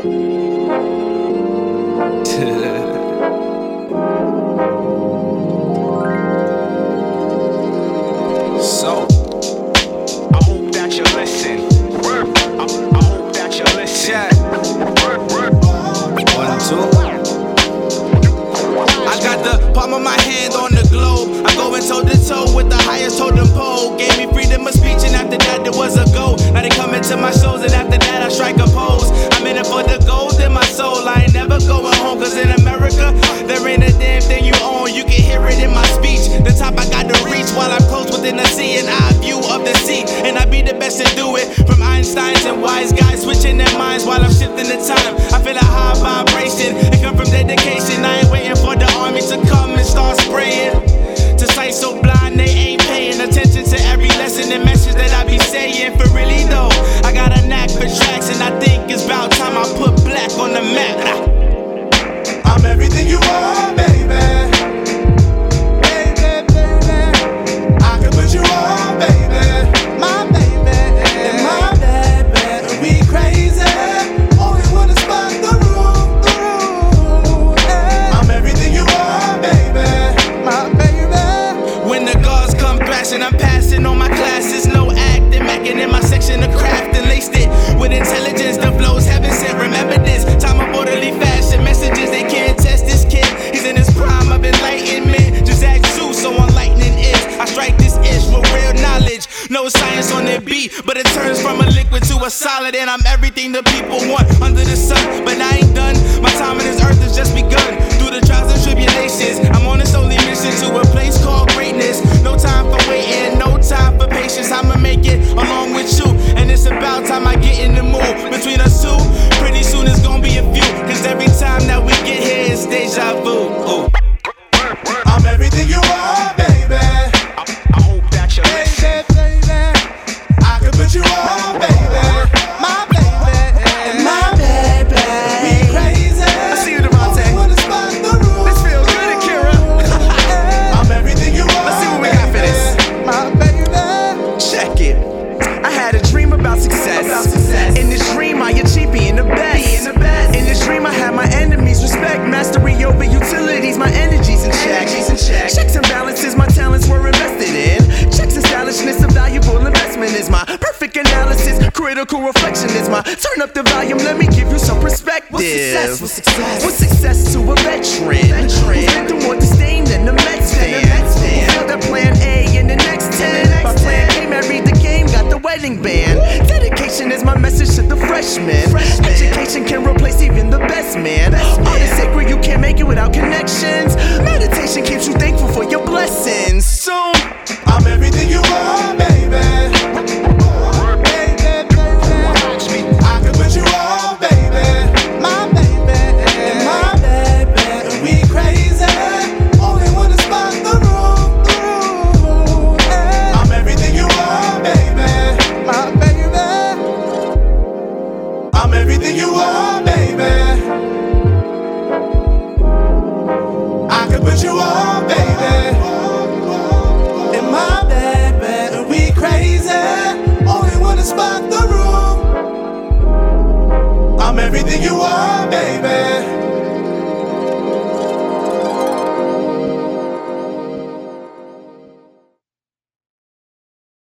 So, I hope that you listen. I hope that you listen. One and two. I got the palm of my hand on the globe. I'm going toe to toe with the highest holding pole. Gave me freedom of speech, and after that there was a goal. Now they come into my shows, and after that I strike a pose. I'm in it for the gold in my soul. I ain't never going home, cause in America there ain't a damn thing you own. You can hear it in my speech. The top I got to reach while I'm close within the sea, and I view of the sea, and I be the best to do it. From Einsteins and wise guys switching their minds while I'm shifting the time. I feel a high vibration. It come from dedication. I ain't waiting for the army to come and start spraying. To sight so blind they ain't paying attention to every lesson and message that I be saying. For really though, I got a knack for tracks, and I think it's about time I put black on the map. I'm everything you are, baby. But it turns from a liquid to a solid, and I'm everything the people want under the sun. But I ain't done. My time on this earth has just begun. Through the trials and tribulations, I'm on this only mission to a place called greatness. No time for waiting, no time for patience. I'ma make it along with you, and it's about time I get in the mood. Between us two, pretty soon it's gonna be a few, cause every time that we get here it's deja vu. Ooh. I'm everything you are, baby. You are, baby, my baby, and my baby. We crazy. I see you, Devontae. This feels good, Akira. I'm everything you are. Let's see what we got for this. My baby. Check it. I had a dream about success. In this dream, I achieved being the best. In this dream, I had my enemies respect. Mastery over utilities, my energies in check. Checks and balances, my talents were invested in. Checks and stylishness, a valuable investment is my. Analysis, critical reflection is my. Turn up the volume, let me give you some perspective. What's success to a veteran? Who's been through more disdain than the Mets fan? Failed at plan A in the next 10. By plan A, married the game, got the wedding band. Dedication is my message to the freshmen. Education can replace even the best man. Art is sacred, you can't make it without connections. Meditation keeps you thankful for your blessings. So I'm everything you are, baby. Everything you are, baby.